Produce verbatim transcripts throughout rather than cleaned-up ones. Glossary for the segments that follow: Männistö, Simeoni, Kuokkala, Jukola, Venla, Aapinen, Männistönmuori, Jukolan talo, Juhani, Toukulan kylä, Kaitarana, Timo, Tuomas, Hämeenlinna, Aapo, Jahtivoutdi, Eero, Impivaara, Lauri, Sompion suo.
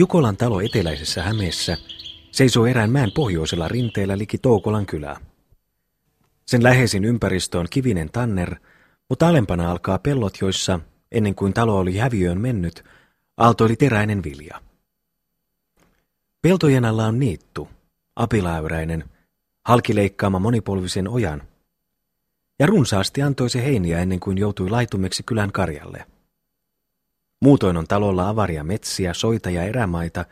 Jukolan talo eteläisessä Hämeessä seisoo erään mäen pohjoisella rinteellä liki Toukulan kylää. Sen läheisin ympäristö on kivinen tanner, mutta alempana alkaa pellot, joissa, ennen kuin talo oli häviöön mennyt, aaltoili teräinen vilja. Peltojen alla on niittu, apilaäyräinen, halkileikkaama monipolvisen ojan, ja runsaasti antoi se heiniä ennen kuin joutui laitumeksi kylän karjalle. Muutoin on talolla avaria metsiä, soita ja erämaita,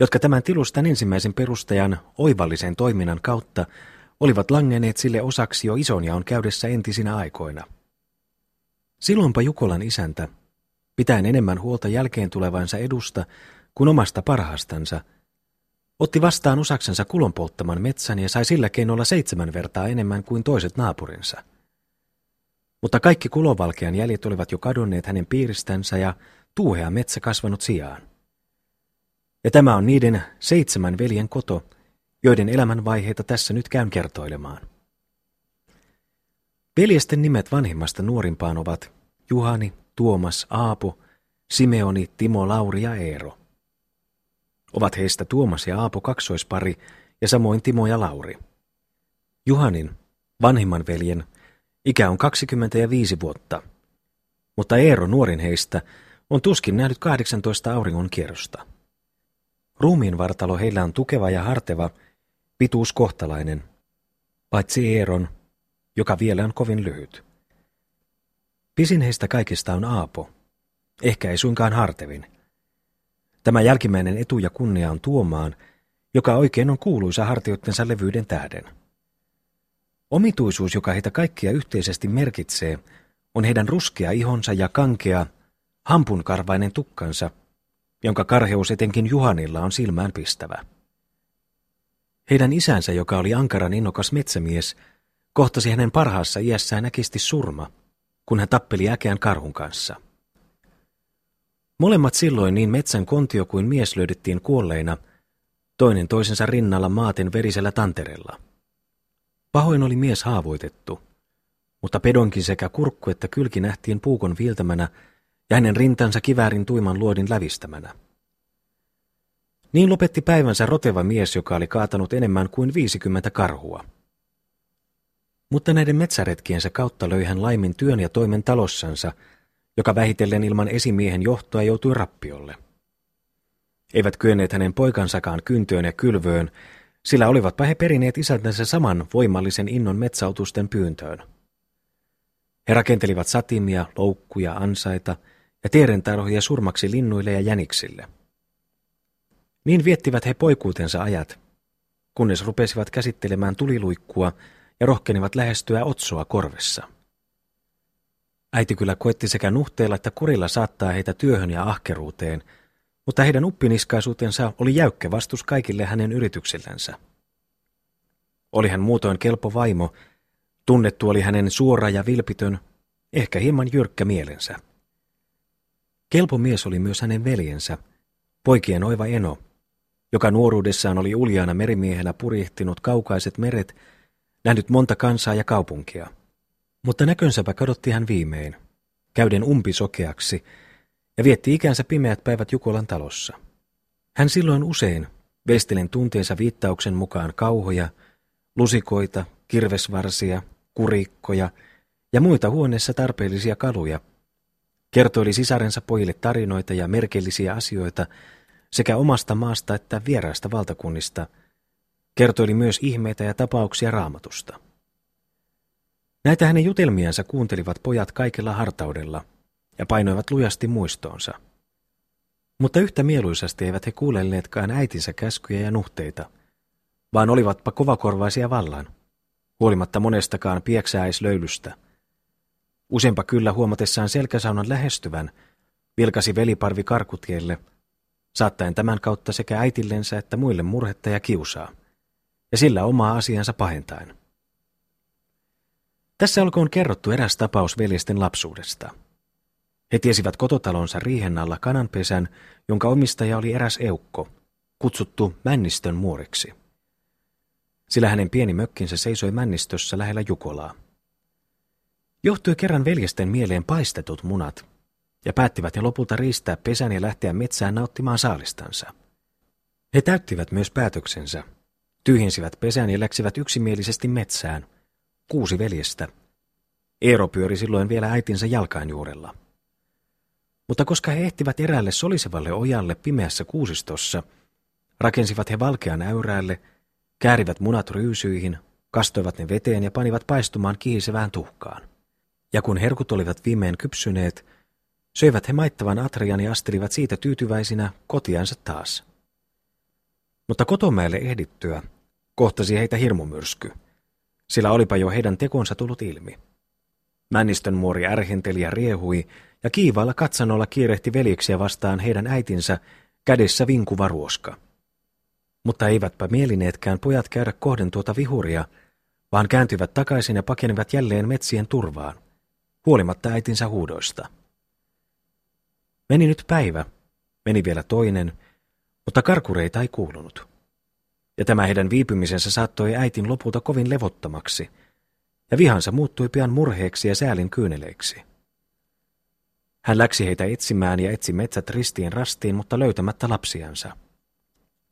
jotka tämän tilustan ensimmäisen perustajan oivallisen toiminnan kautta olivat langenneet sille osaksi jo isonjaon käydessä entisinä aikoina. Silloinpa Jukolan isäntä, pitäen enemmän huolta jälkeen tulevansa edusta kuin omasta parhaastansa, otti vastaan osaksensa kulonpolttaman metsän ja sai sillä keinolla seitsemän vertaa enemmän kuin toiset naapurinsa. Mutta kaikki kulovalkean jäljet olivat jo kadonneet hänen piiristänsä ja tuuhea metsä kasvanut sijaan. Ja tämä on niiden seitsemän veljen koto, joiden elämänvaiheita tässä nyt käyn kertoilemaan. Veljesten nimet vanhimmasta nuorimpaan ovat Juhani, Tuomas, Aapo, Simeoni, Timo, Lauri ja Eero. Ovat heistä Tuomas ja Aapo kaksoispari ja samoin Timo ja Lauri. Juhanin, vanhimman veljen, ikä on kaksikymmentäviisi vuotta, mutta Eero nuorin heistä on tuskin nähnyt kahdeksantoista auringon kierrosta. Ruumiinvartalo heillä on tukeva ja harteva, pituus kohtalainen, paitsi Eeron, joka vielä on kovin lyhyt. Pisin heistä kaikista on Aapo, ehkä ei suinkaan hartevin. Tämä jälkimmäinen etu ja kunnia on Tuomaan, joka oikein on kuuluisa hartioittensa levyyden tähden. Omituisuus, joka heitä kaikkia yhteisesti merkitsee, on heidän ruskea ihonsa ja kankea, hampunkarvainen tukkansa, jonka karheus etenkin Juhanilla on silmään pistävä. Heidän isänsä, joka oli ankaran innokas metsämies, kohtasi hänen parhaassa iässään äkisti surma, kun hän tappeli äkeän karhun kanssa. Molemmat silloin niin metsän kontio kuin mies löydettiin kuolleina, toinen toisensa rinnalla maaten verisellä tanterella. Pahoin oli mies haavoitettu, mutta pedonkin sekä kurkku että kylki nähtiin puukon viiltämänä ja hänen rintansa kiväärin tuiman luodin lävistämänä. Niin lopetti päivänsä roteva mies, joka oli kaatanut enemmän kuin viisikymmentä karhua. Mutta näiden metsäretkiensä kautta löi hän laimin työn ja toimen talossansa, joka vähitellen ilman esimiehen johtoa joutui rappiolle. Eivät kyenneet hänen poikansakaan kyntöön ja kylvöön, sillä olivatpa he perineet isältänsä saman voimallisen innon metsäutusten pyyntöön. He rakentelivat satimia, loukkuja, ansaita ja tierentarhoja surmaksi linnuille ja jäniksille. Niin viettivät he poikuutensa ajat, kunnes rupesivat käsittelemään tuliluikkua ja rohkenivat lähestyä otsoa korvessa. Äiti kyllä koetti sekä nuhteilla että kurilla saattaa heitä työhön ja ahkeruuteen, mutta heidän uppiniskaisuutensa oli jäykkä vastus kaikille hänen yrityksillänsä. Oli hän muutoin kelpo vaimo, tunnettu oli hänen suora ja vilpitön, ehkä hieman jyrkkä mielensä. Kelpo mies oli myös hänen veljensä, poikien oiva Eno, joka nuoruudessaan oli uljaana merimiehenä purjehtinut kaukaiset meret, nähnyt monta kansaa ja kaupunkia. Mutta näkönsäpä kadotti hän viimein, käyden umpisokeaksi, ja vietti ikänsä pimeät päivät Jukolan talossa. Hän silloin usein, veistelen tunteensa viittauksen mukaan kauhoja, lusikoita, kirvesvarsia, kurikkoja ja muita huoneessa tarpeellisia kaluja, kertoili sisarensa pojille tarinoita ja merkillisiä asioita sekä omasta maasta että vieraista valtakunnista, kertoili myös ihmeitä ja tapauksia Raamatusta. Näitä hänen jutelmiansa kuuntelivat pojat kaikella hartaudella ja painoivat lujasti muistoonsa. Mutta yhtä mieluisasti eivät he kuulelleetkaan äitinsä käskyjä ja nuhteita, vaan olivatpa kovakorvaisia vallan, huolimatta monestakaan pieksääislöylystä. Useinpa kyllä huomatessaan selkäsaunan lähestyvän, vilkasi veliparvi karkutielle, saattaen tämän kautta sekä äitillensä että muille murhetta ja kiusaa, ja sillä omaa asiansa pahentaen. Tässä olkoon kerrottu eräs tapaus veljesten lapsuudesta. He tiesivät kototalonsa riihen alla kananpesän, jonka omistaja oli eräs eukko, kutsuttu Männistönmuoriksi. Sillä hänen pieni mökkinsä seisoi Männistössä lähellä Jukolaa. Johtui kerran veljesten mieleen paistetut munat, ja päättivät he lopulta riistää pesän ja lähteä metsään nauttimaan saalistansa. He täyttivät myös päätöksensä. Tyhjensivät pesän ja läksivät yksimielisesti metsään. Kuusi veljestä. Eero pyöri silloin vielä äitinsä jalkainjuurella. Mutta koska he ehtivät eräälle solisevalle ojalle pimeässä kuusistossa, rakensivat he valkean äyräälle, käärivät munat ryysyihin, kastoivat ne veteen ja panivat paistumaan kihisevään tuhkaan. Ja kun herkut olivat viimein kypsyneet, söivät he maittavan atrian ja astelivat siitä tyytyväisinä kotiansa taas. Mutta kotomäelle ehdittyä kohtasi heitä hirmumyrsky, sillä olipa jo heidän tekonsa tullut ilmi. Männistönmuori ärhenteli ja riehui, ja kiivaalla katsannolla kiirehti veljeksiä vastaan heidän äitinsä, kädessä vinkuva ruoska. Mutta eivätpä mielineetkään pojat käydä kohden tuota vihuria, vaan kääntyvät takaisin ja pakenivat jälleen metsien turvaan, huolimatta äitinsä huudoista. Meni nyt päivä, meni vielä toinen, mutta karkureita ei kuulunut. Ja tämä heidän viipymisensä saattoi äitin lopulta kovin levottomaksi, ja vihansa muuttui pian murheeksi ja säälin kyyneleiksi. Hän läksi heitä etsimään ja etsi metsät ristiin rastiin, mutta löytämättä lapsiansa.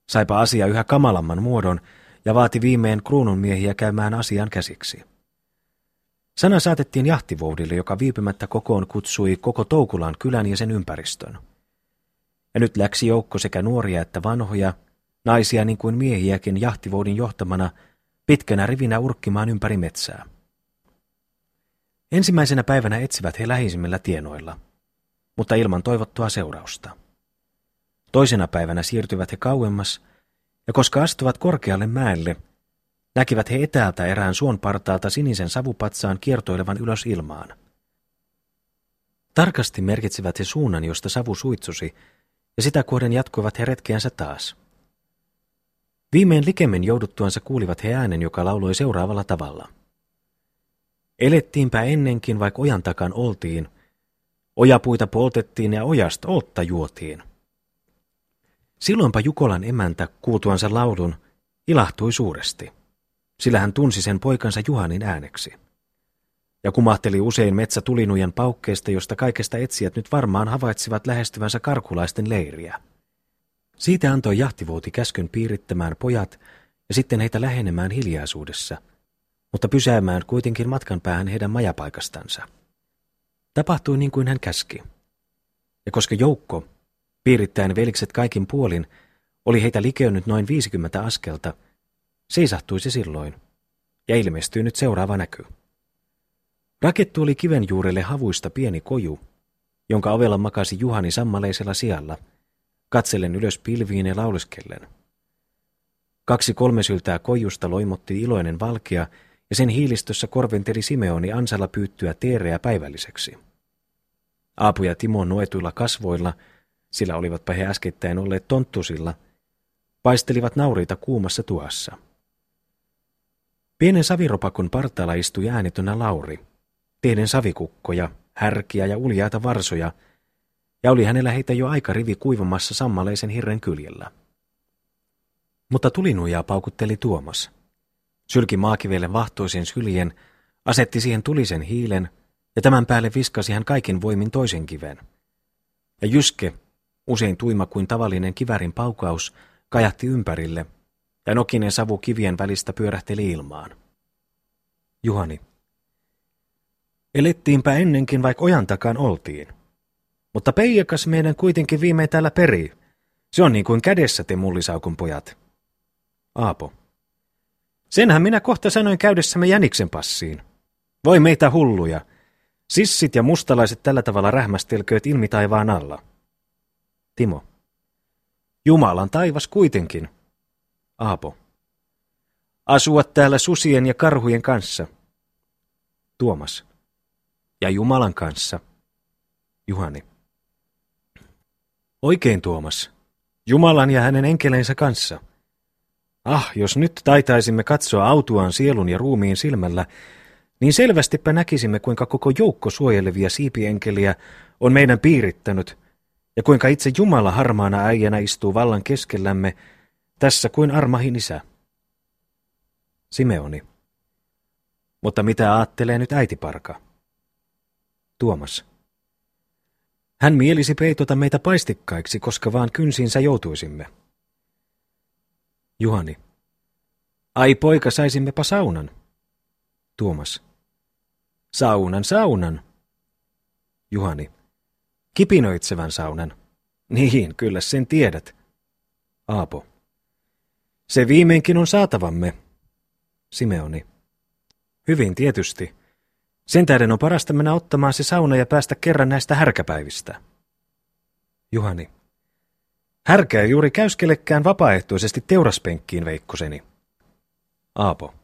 Saipa asia yhä kamalamman muodon ja vaati viimein kruununmiehiä käymään asian käsiksi. Sana saatettiin Jahtivoudille, joka viipymättä kokoon kutsui koko Toukulan kylän ja sen ympäristön. Ja nyt läksi joukko sekä nuoria että vanhoja, naisia niin kuin miehiäkin Jahtivoudin johtamana, pitkänä rivinä urkkimaan ympäri metsää. Ensimmäisenä päivänä etsivät he läheisimmillä tienoilla, mutta ilman toivottua seurausta. Toisena päivänä siirtyvät he kauemmas, ja koska astuvat korkealle mäelle, näkivät he etäältä erään suonpartaalta sinisen savupatsaan kiertoilevan ylös ilmaan. Tarkasti merkitsivät he suunnan, josta savu suitsusi, ja sitä kohden jatkoivat he retkeänsä taas. Viimein likemmin jouduttuansa kuulivat he äänen, joka lauloi seuraavalla tavalla. Elettiinpä ennenkin, vaikka ojan takan oltiin. Ojapuita poltettiin ja ojasta oltta juotiin. Silloinpa Jukolan emäntä kuultuansa laulun ilahtui suuresti, sillä hän tunsi sen poikansa Juhanin ääneksi. Ja kumahteli usein metsätulinujen paukkeista, josta kaikesta etsijät nyt varmaan havaitsivat lähestyvänsä karkulaisten leiriä. Siitä antoi Jahtivoutdi käskyn piirittämään pojat ja sitten heitä lähenemään hiljaisuudessa, mutta pysäymään kuitenkin matkan päähän heidän majapaikastansa. Tapahtui niin kuin hän käski. Ja koska joukko, piirittäen velikset kaikin puolin, oli heitä likeynyt noin viisikymmentä askelta, seisahtui se silloin, ja ilmestyi nyt seuraava näky. Rakettu oli kiven juurelle havuista pieni koju, jonka ovella makasi Juhani sammaleisella sijalla, katsellen ylös pilviin ja lauleskellen. Kaksi kolme syltää kojusta loimotti iloinen valkea, ja sen hiilistössä korventeli Simeoni ansalla pyyttyä teereä päivälliseksi. Aapo ja Timo noetuilla kasvoilla, sillä olivatpa he äskettäin olleet tonttusilla, paistelivat nauriita kuumassa tuassa. Pienen saviropakon partaalla istui äänetönä Lauri, tehden savikukkoja, härkiä ja uljaita varsoja, ja oli hänellä heitä jo aika rivi kuivamassa sammaleisen hirren kyljellä. Mutta tulinujaa paukutteli Tuomas. Sylki maakivelle vahtoisen syljen, asetti siihen tulisen hiilen, ja tämän päälle viskasi hän kaikin voimin toisen kiven. Ja jyske, usein tuima kuin tavallinen kivärin paukaus, kajahti ympärille, ja nokinen savu kivien välistä pyörähteli ilmaan. Juhani. Elettiinpä ennenkin, vaikka ojan takaan oltiin. Mutta peijakas meidän kuitenkin viimein täällä perii. Se on niin kuin kädessä te mullisaukun pojat. Aapo. Senhän minä kohta sanoin käydessämme jäniksen passiin. Voi meitä hulluja. Sissit ja mustalaiset tällä tavalla rähmästelkööt ilmi taivaan alla. Timo. Jumalan taivas kuitenkin. Aapo. Asua täällä susien ja karhujen kanssa. Tuomas. Ja Jumalan kanssa. Juhani. Oikein, Tuomas. Jumalan ja hänen enkeleensä kanssa. Ah, jos nyt taitaisimme katsoa autuaan sielun ja ruumiin silmällä, niin selvästipä näkisimme, kuinka koko joukko suojelevia siipienkeliä on meidän piirittänyt, ja kuinka itse Jumala harmaana äijänä istuu vallan keskellämme, tässä kuin armahin isä. Simeoni. Mutta mitä aattelee nyt äitiparka? Tuomas. Hän mielisi peitota meitä paistikkaiksi, koska vaan kynsiinsä joutuisimme. Juhani. Ai poika, saisimmepa saunan. Tuomas. Saunan, saunan. Juhani. Kipinöitsevän saunan. Niin, kyllä sen tiedät. Aapo. Se viimeinkin on saatavamme. Simeoni. Hyvin tietysti. Sen tähden on parasta mennä ottamaan se sauna ja päästä kerran näistä härkäpäivistä. Juhani. Härkä ei juuri käyskelekään vapaaehtoisesti teuraspenkkiin, veikkoseni. Aapo.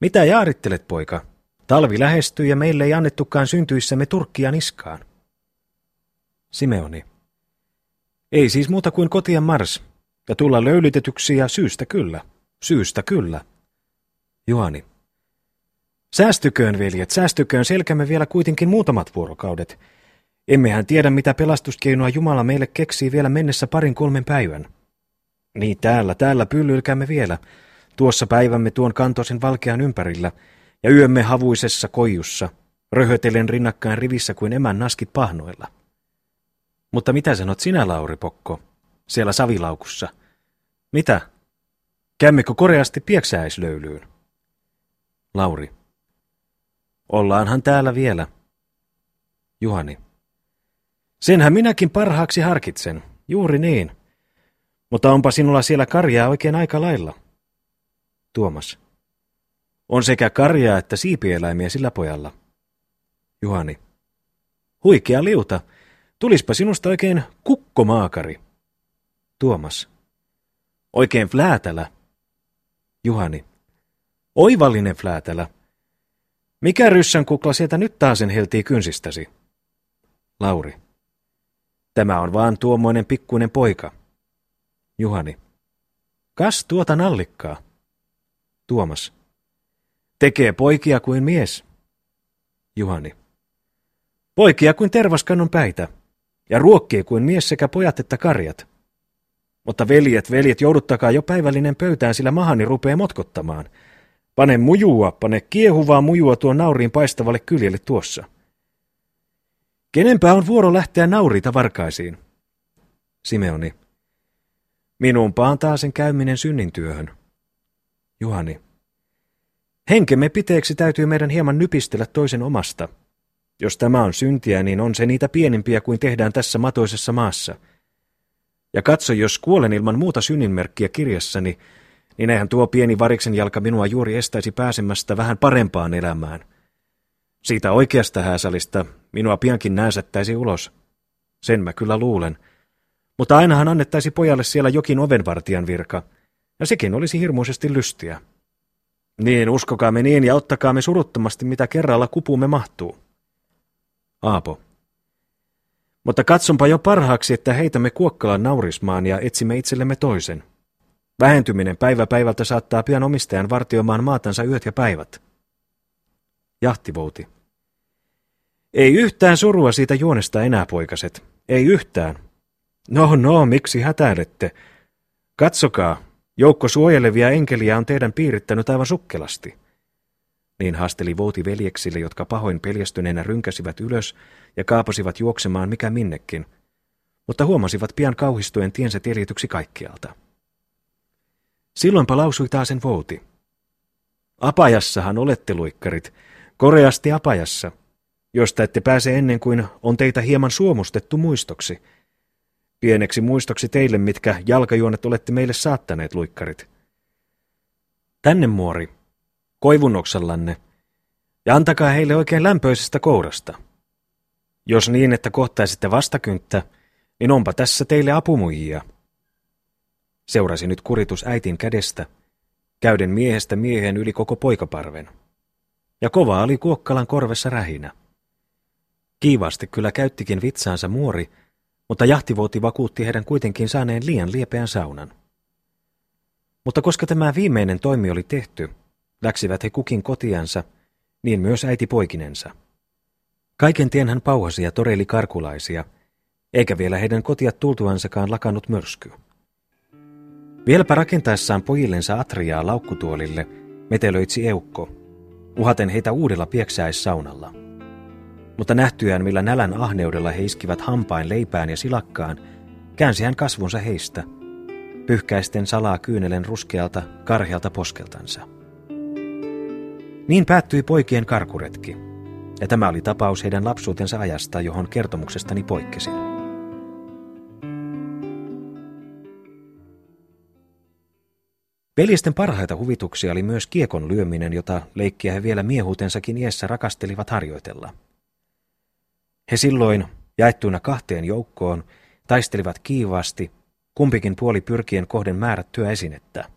Mitä jaarittelet, poika? Talvi lähestyy ja meille ei annettukaan syntyissämme turkkia niskaan. Simeoni. Ei siis muuta kuin kotia mars, ja tulla löylitetyksi ja syystä kyllä, syystä kyllä. Juhani. Säästyköön, veljet, säästyköön selkämme vielä kuitenkin muutamat vuorokaudet. Emmehän tiedä, mitä pelastuskeinoa Jumala meille keksii vielä mennessä parin kolmen päivän. Niin täällä, täällä pyllyilkäämme vielä, tuossa päivämme tuon kantoisen valkean ympärillä, ja yömme havuisessa koijussa, röhötelen rinnakkain rivissä kuin emän naskit pahnoilla. Mutta mitä sanot sinä, Lauri Pokko, siellä savilaukussa? Mitä? Käymmekö koreasti pieksääislöylyyn? Lauri. Ollaanhan täällä vielä. Juhani. Senhän minäkin parhaaksi harkitsen, juuri niin. Mutta onpa sinulla siellä karjaa oikein aika lailla. Tuomas. On sekä karjaa että siipieläimiä sillä pojalla. Juhani. Huikea liuta. Tulispa sinusta oikein kukkomaakari. Tuomas. Oikein fläätälä. Juhani. Oivallinen fläätälä. Mikä ryssän kukla sieltä nyt taasen heltii kynsistäsi? Lauri. Tämä on vaan tuommoinen pikkuinen poika. Juhani. Kas tuota nallikkaa. Tuomas. Tekee poikia kuin mies. Juhani. Poikia kuin tervaskannon päitä. Ja ruokkii kuin mies sekä pojat että karjat. Mutta veljet, veljet, jouduttakaa jo päivällinen pöytään, sillä mahani rupeaa motkottamaan. Pane mujua, pane kiehuvaa mujua tuon nauriin paistavalle kyljelle tuossa. Kenenpä on vuoro lähteä nauriita varkaisiin? Simeoni. Minun paantaa sen käyminen synnintyöhön. Juhani. Henkemme piteeksi täytyy meidän hieman nypistellä toisen omasta. Jos tämä on syntiä, niin on se niitä pienempiä kuin tehdään tässä matoisessa maassa. Ja katso, jos kuolen ilman muuta synninmerkkiä kirjassani, niin eihän tuo pieni variksen jalka minua juuri estäisi pääsemästä vähän parempaan elämään. Siitä oikeasta hääsalista minua piankin nääsättäisi ulos. Sen mä kyllä luulen. Mutta ainahan annettaisi pojalle siellä jokin ovenvartijan virka, ja sekin olisi hirmuisesti lystiä. Niin, uskokaamme niin ja ottakaamme suruttomasti, mitä kerralla kupuumme mahtuu. Aapo. Mutta katsonpa jo parhaaksi, että heitämme Kuokkalan naurismaan ja etsimme itsellemme toisen. Vähentyminen päivä päivältä saattaa pian omistajan vartioimaan maatansa yöt ja päivät. Jahtivoutdi. Ei yhtään surua siitä juonesta enää, poikaset. Ei yhtään. No, no, miksi hätäilette? Katsokaa, joukko suojelevia enkeliä on teidän piirittänyt aivan sukkelasti. Niin haasteli Vouti veljeksille, jotka pahoin peljästyneenä rynkäsivät ylös ja kaapasivat juoksemaan mikä minnekin, mutta huomasivat pian kauhistuen tiensä teljetyksi kaikkialta. Silloinpa lausui taasen Vouti. Apajassahan olette, luikkarit, koreasti apajassa, josta ette pääse ennen kuin on teitä hieman suomustettu muistoksi. Pieneksi muistoksi teille, mitkä jalkajuonet olette meille saattaneet, luikkarit. Tänne, muori, koivunnoksellanne, ja antakaa heille oikein lämpöisestä kourasta. Jos niin, että kohtaisitte vastakynttä, niin onpa tässä teille apumujia. Seurasi nyt kuritus äitin kädestä, käyden miehestä mieheen yli koko poikaparven. Ja kova oli Kuokkalan korvessa rähinä. Kiivaasti kyllä käyttikin vitsaansa muori, mutta Jahtivoutdi vakuutti heidän kuitenkin saaneen liian liepeän saunan. Mutta koska tämä viimeinen toimi oli tehty, läksivät he kukin kotiansa, niin myös äiti poikinensa. Kaiken tien hän pauhasi ja toreili karkulaisia, eikä vielä heidän kotiat tultuansakaan lakannut myrsky. Vieläpä rakentaessaan pojillensa atriaa laukkutuolille metelöitsi eukko, uhaten heitä uudella pieksäissaunalla. Mutta nähtyään, millä nälän ahneudella he iskivät hampain leipään ja silakkaan, käänsi hän kasvonsa heistä, pyyhkäisten salaa kyynelen ruskealta, karhealta poskeltansa. Niin päättyi poikien karkuretki, ja tämä oli tapaus heidän lapsuutensa ajasta, johon kertomuksestani poikkesin. Veljesten parhaita huvituksia oli myös kiekon lyöminen, jota leikkiä he vielä miehuutensakin iässä rakastelivat harjoitella. He silloin, jaettuina kahteen joukkoon, taistelivat kiivaasti, kumpikin puoli pyrkien kohden määrättyä esinettä.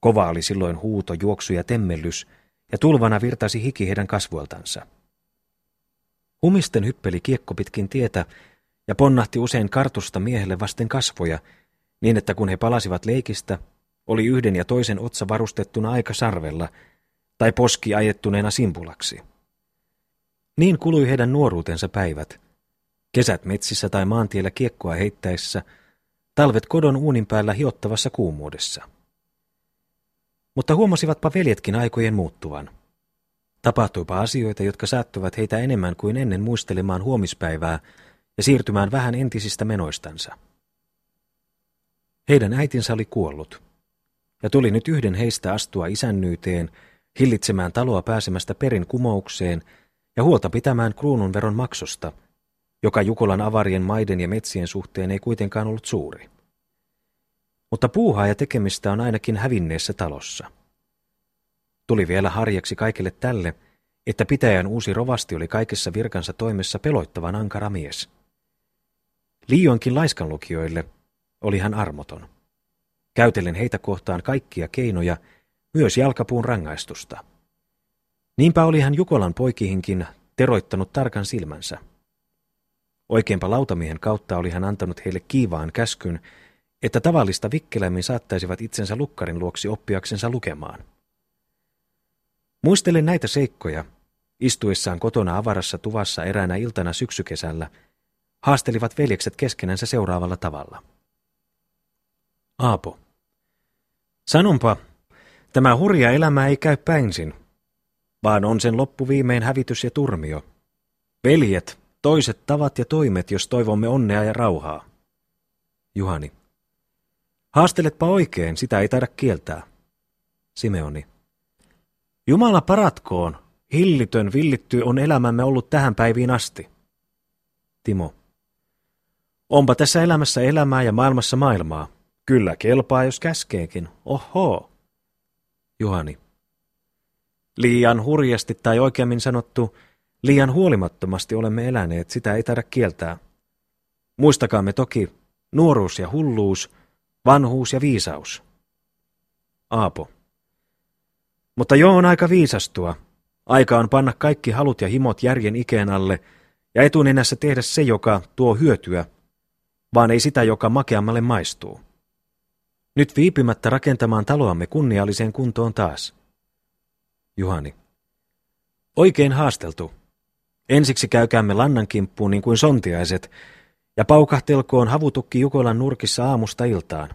Kova oli silloin huuto, juoksu ja temmellys, ja tulvana virtasi hiki heidän kasvoiltansa. Humisten hyppeli kiekko pitkin tietä ja ponnahti usein kartusta miehelle vasten kasvoja, niin että kun he palasivat leikistä, oli yhden ja toisen otsa varustettuna aikasarvella tai poski ajettuneena simpulaksi. Niin kului heidän nuoruutensa päivät, kesät metsissä tai maantiellä kiekkoa heittäessä, talvet kodon uunin päällä hiottavassa kuumuudessa. Mutta huomasivatpa veljetkin aikojen muuttuvan. Tapahtuipa asioita, jotka saattuivat heitä enemmän kuin ennen muistelemaan huomispäivää ja siirtymään vähän entisistä menoistansa. Heidän äitinsä oli kuollut, ja tuli nyt yhden heistä astua isännyyteen, hillitsemään taloa pääsemästä perin kumoukseen ja huolta pitämään kruununveron maksusta, joka Jukolan avarien maiden ja metsien suhteen ei kuitenkaan ollut suuri. Mutta puuhaa ja tekemistä on ainakin hävinneessä talossa. Tuli vielä harjaksi kaikille tälle, että pitäjän uusi rovasti oli kaikessa virkansa toimessa peloittavan ankara mies. Liioinkin laiskanlukijoille oli hän armoton, käytellen heitä kohtaan kaikkia keinoja, myös jalkapuun rangaistusta. Niinpä oli hän Jukolan poikihinkin teroittanut tarkan silmänsä. Oikeinpa lautamiehen kautta oli hän antanut heille kiivaan käskyn, että tavallista vikkelämmin saattaisivat itsensä lukkarin luoksi oppiaksensa lukemaan. Muistelen näitä seikkoja, istuessaan kotona avarassa tuvassa eräänä iltana syksykesällä, haastelivat veljekset keskenänsä seuraavalla tavalla. Aapo, sanonpa, tämä hurja elämä ei käy päinsin, vaan on sen loppu viimein hävitys ja turmio. Veljet, toiset tavat ja toimet, jos toivomme onnea ja rauhaa. Juhani. Haasteletpa oikein, sitä ei taida kieltää. Simeoni. Jumala paratkoon, hillitön villitty on elämämme ollut tähän päiviin asti. Timo. Onpa tässä elämässä elämää ja maailmassa maailmaa. Kyllä kelpaa, jos käskeekin. Oho. Juhani. Liian hurjasti tai oikeammin sanottu, liian huolimattomasti olemme eläneet, sitä ei taida kieltää. Muistakaamme toki nuoruus ja hulluus, vanhuus ja viisaus. Aapo. Mutta jo on aika viisastua. Aika on panna kaikki halut ja himot järjen ikeen alle ja etunenässä tehdä se, joka tuo hyötyä, vaan ei sitä, joka makeammalle maistuu. Nyt viipymättä rakentamaan taloamme kunnialliseen kuntoon taas. Juhani. Oikein haasteltu. Ensiksi käykäämme lannan kimppuun niin kuin sontiaiset, ja paukahtelkoon havutukki Jukolan nurkissa aamusta iltaan.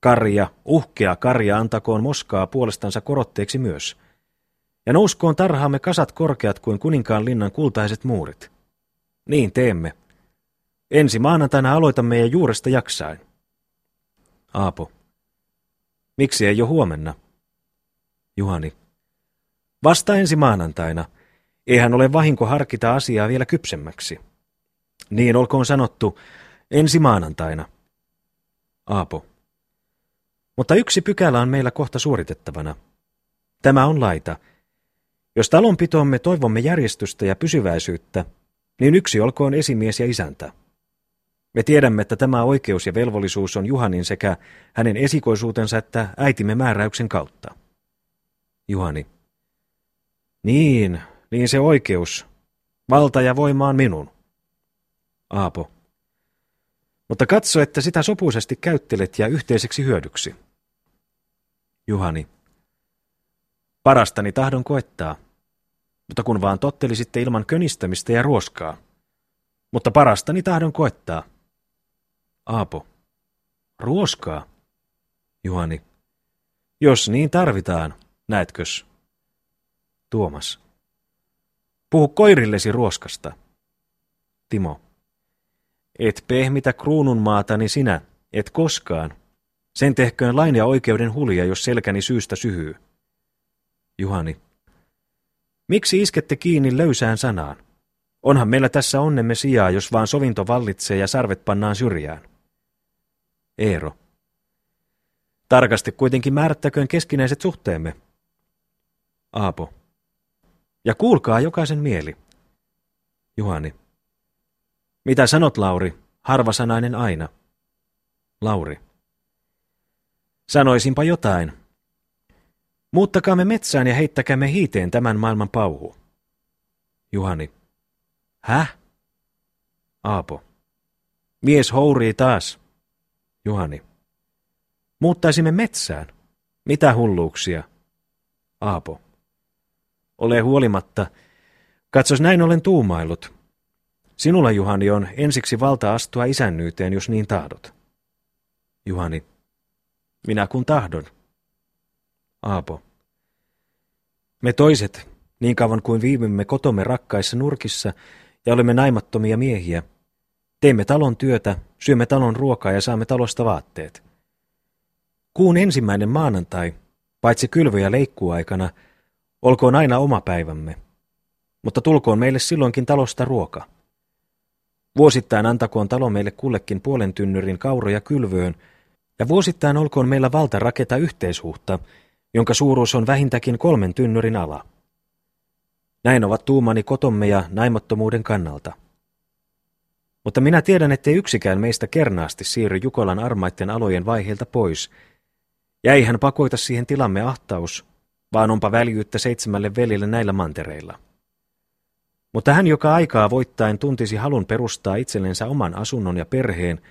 Karja, uhkea karja antakoon moskaa puolestansa korotteeksi myös. Ja nouskoon tarhaamme kasat korkeat kuin kuninkaan linnan kultaiset muurit. Niin teemme. Ensi maanantaina aloitamme ja juuresta jaksain. Aapo. Miksi ei jo huomenna? Juhani. Vasta ensi maanantaina. Eihän ole vahinko harkita asiaa vielä kypsemmäksi. Niin olkoon sanottu, ensi maanantaina. Aapo. Mutta yksi pykälä on meillä kohta suoritettavana. Tämä on laita. Jos talonpitomme toivomme järjestystä ja pysyväisyyttä, niin yksi olkoon esimies ja isäntä. Me tiedämme, että tämä oikeus ja velvollisuus on Juhanin sekä hänen esikoisuutensa että äitimme määräyksen kautta. Juhani. Niin, niin se oikeus. Valta ja voima on minun. Aapo. Mutta katso, että sitä sopuisesti käyttelet ja yhteiseksi hyödyksi. Juhani. Parastani tahdon koettaa, mutta kun vaan tottelisitte ilman könistämistä ja ruoskaa. Mutta parastani tahdon koettaa. Aapo. Ruoskaa? Juhani. Jos niin tarvitaan, näetkös? Tuomas. Puhu koirillesi ruoskasta. Timo. Et pehmitä kruununmaatani sinä, et koskaan, Sen tehköön lain ja oikeuden hulja, jos selkäni syystä syhyy. Juhani. Miksi iskette kiinni löysään sanaan? Onhan meillä tässä onnemme sijaa, jos vaan sovinto vallitsee ja sarvet pannaan syrjään. Eero. Tarkasti kuitenkin määrättäköön keskinäiset suhteemme. Aapo. Ja kuulkaa jokaisen mieli. Juhani. Mitä sanot, Lauri? Harvasanainen aina. Lauri. Sanoisinpa jotain. Muuttakaamme metsään ja heittäkäämme hiiteen tämän maailman pauhu. Juhani. Häh? Aapo. Mies hourii taas. Juhani. Muuttaisimme metsään. Mitä hulluuksia? Aapo. Ole huolimatta. Katsos, näin olen tuumaillut. Sinulla, Juhani, on ensiksi valta astua isännyyteen, jos niin tahdot. Juhani. Minä kun tahdon. Aapo. Me toiset, niin kauan kuin viivymme kotomme rakkaissa nurkissa ja olemme naimattomia miehiä, teemme talon työtä, syömme talon ruokaa ja saamme talosta vaatteet. Kuun ensimmäinen maanantai, paitsi kylvö- ja leikkuaikana, olkoon aina oma päivämme, mutta tulkoon meille silloinkin talosta ruoka. Vuosittain antakoon talo meille kullekin puolen tynnyrin kauroja kylvöön, ja vuosittain olkoon meillä valta rakentaa yhteishuhta, jonka suuruus on vähintäkin kolmen tynnyrin ala. Näin ovat tuumani kotomme ja naimattomuuden kannalta. Mutta minä tiedän, ettei yksikään meistä kernaasti siirry Jukolan armaitten alojen vaiheilta pois, ja eihän pakoita siihen tilamme ahtaus, vaan onpa väljyyttä seitsemälle velille näillä mantereilla. Mutta hän, joka aikaa voittain tuntisi halun perustaa itsellensä oman asunnon ja perheen,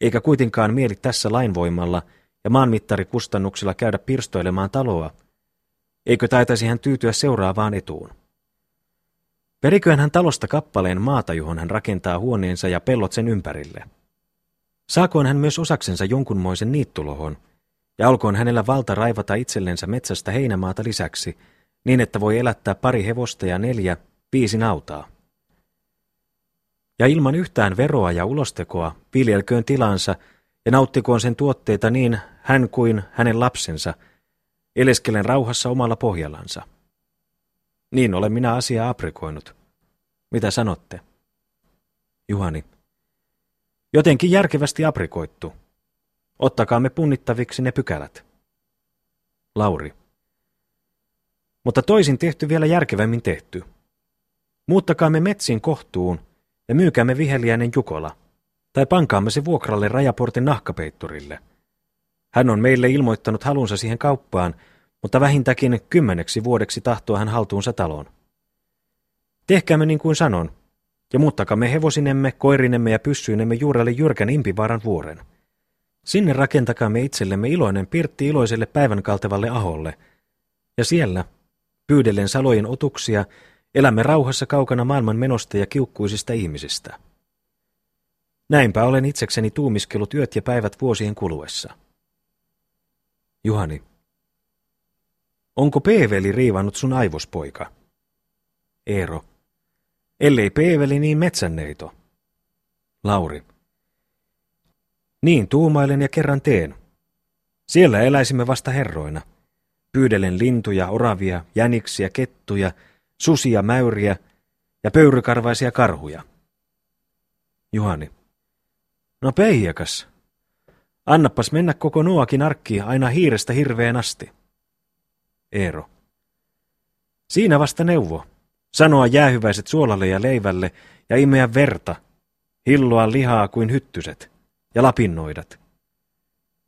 eikä kuitenkaan mieli tässä lainvoimalla ja maanmittarikustannuksilla käydä pirstoilemaan taloa, eikö taitaisi hän tyytyä seuraavaan etuun. Periköön hän talosta kappaleen maata, johon hän rakentaa huoneensa ja pellot sen ympärille. Saakoon hän myös osaksensa jonkunmoisen niittulohon, ja olkoon hänellä valta raivata itsellensä metsästä heinämaata lisäksi, niin että voi elättää pari hevosta ja neljä, viisi nautaa. Ja ilman yhtään veroa ja ulostekoa viljelköön tilansa ja nauttikoon sen tuotteita niin hän kuin hänen lapsensa, eleskelen rauhassa omalla pohjalansa. Niin olen minä asiaa aprikoinut. Mitä sanotte? Juhani. Jotenkin järkevästi aprikoittu. Ottakaamme punnittaviksi ne pykälät. Lauri. Mutta toisin tehty vielä järkevämmin tehty. Muuttakaamme metsin kohtuun ja myykäämme viheliäinen Jukola, tai pankaamme se vuokralle rajaportin nahkapeitturille. Hän on meille ilmoittanut halunsa siihen kauppaan, mutta vähintäkin kymmeneksi vuodeksi tahtoo hän haltuunsa taloon. Tehkäämme niin kuin sanon, ja muuttakamme hevosinemme, koirinemme ja pyssyinemme juurelle jyrkän Impivaaran vuoren. Sinne rakentakaamme itsellemme iloinen pirtti iloiselle päivänkaltevalle aholle, ja siellä, pyydellen salojen otuksia, elämme rauhassa kaukana maailman menosta ja kiukkuisista ihmisistä. Näinpä olen itsekseni tuumiskellut yöt ja päivät vuosien kuluessa. Juhani. Onko Peeveli riivannut sun aivospoika? Eero. Ellei Peeveli, niin metsänneito. Lauri. Niin tuumailen ja kerran teen. Siellä eläisimme vasta herroina. Pyydelen lintuja, oravia, jäniksiä, kettuja, susia, mäyriä ja pöyrykarvaisia karhuja. Juhani. No peijakas. Annapas mennä koko Noakin arkki aina hiirestä hirveen asti. Eero. Siinä vasta neuvo. Sanoa jäähyväiset suolalle ja leivälle ja imeä verta. Hilloa lihaa kuin hyttyset ja lapinnoidat.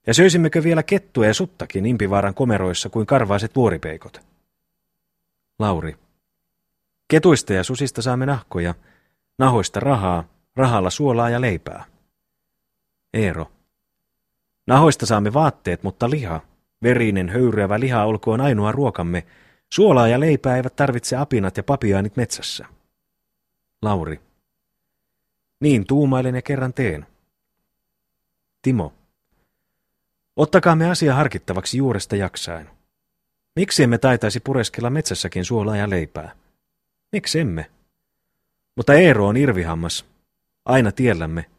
Ja söisimmekö vielä kettua ja suttakin Impivaaran komeroissa kuin karvaiset vuoripeikot? Lauri. Ketuista ja susista saamme nahkoja, nahoista rahaa, rahalla suolaa ja leipää. Eero. Nahoista saamme vaatteet, mutta liha, verinen höyryävä liha olkoon ainoa ruokamme, suolaa ja leipää eivät tarvitse apinat ja papiainit metsässä. Lauri. Niin tuumailen ja kerran teen. Timo. Ottakaamme asia harkittavaksi juuresta jaksain. Miksi emme taitaisi pureskella metsässäkin suolaa ja leipää? Miksi emme? Mutta Eero on irvihammas, aina tiellämme,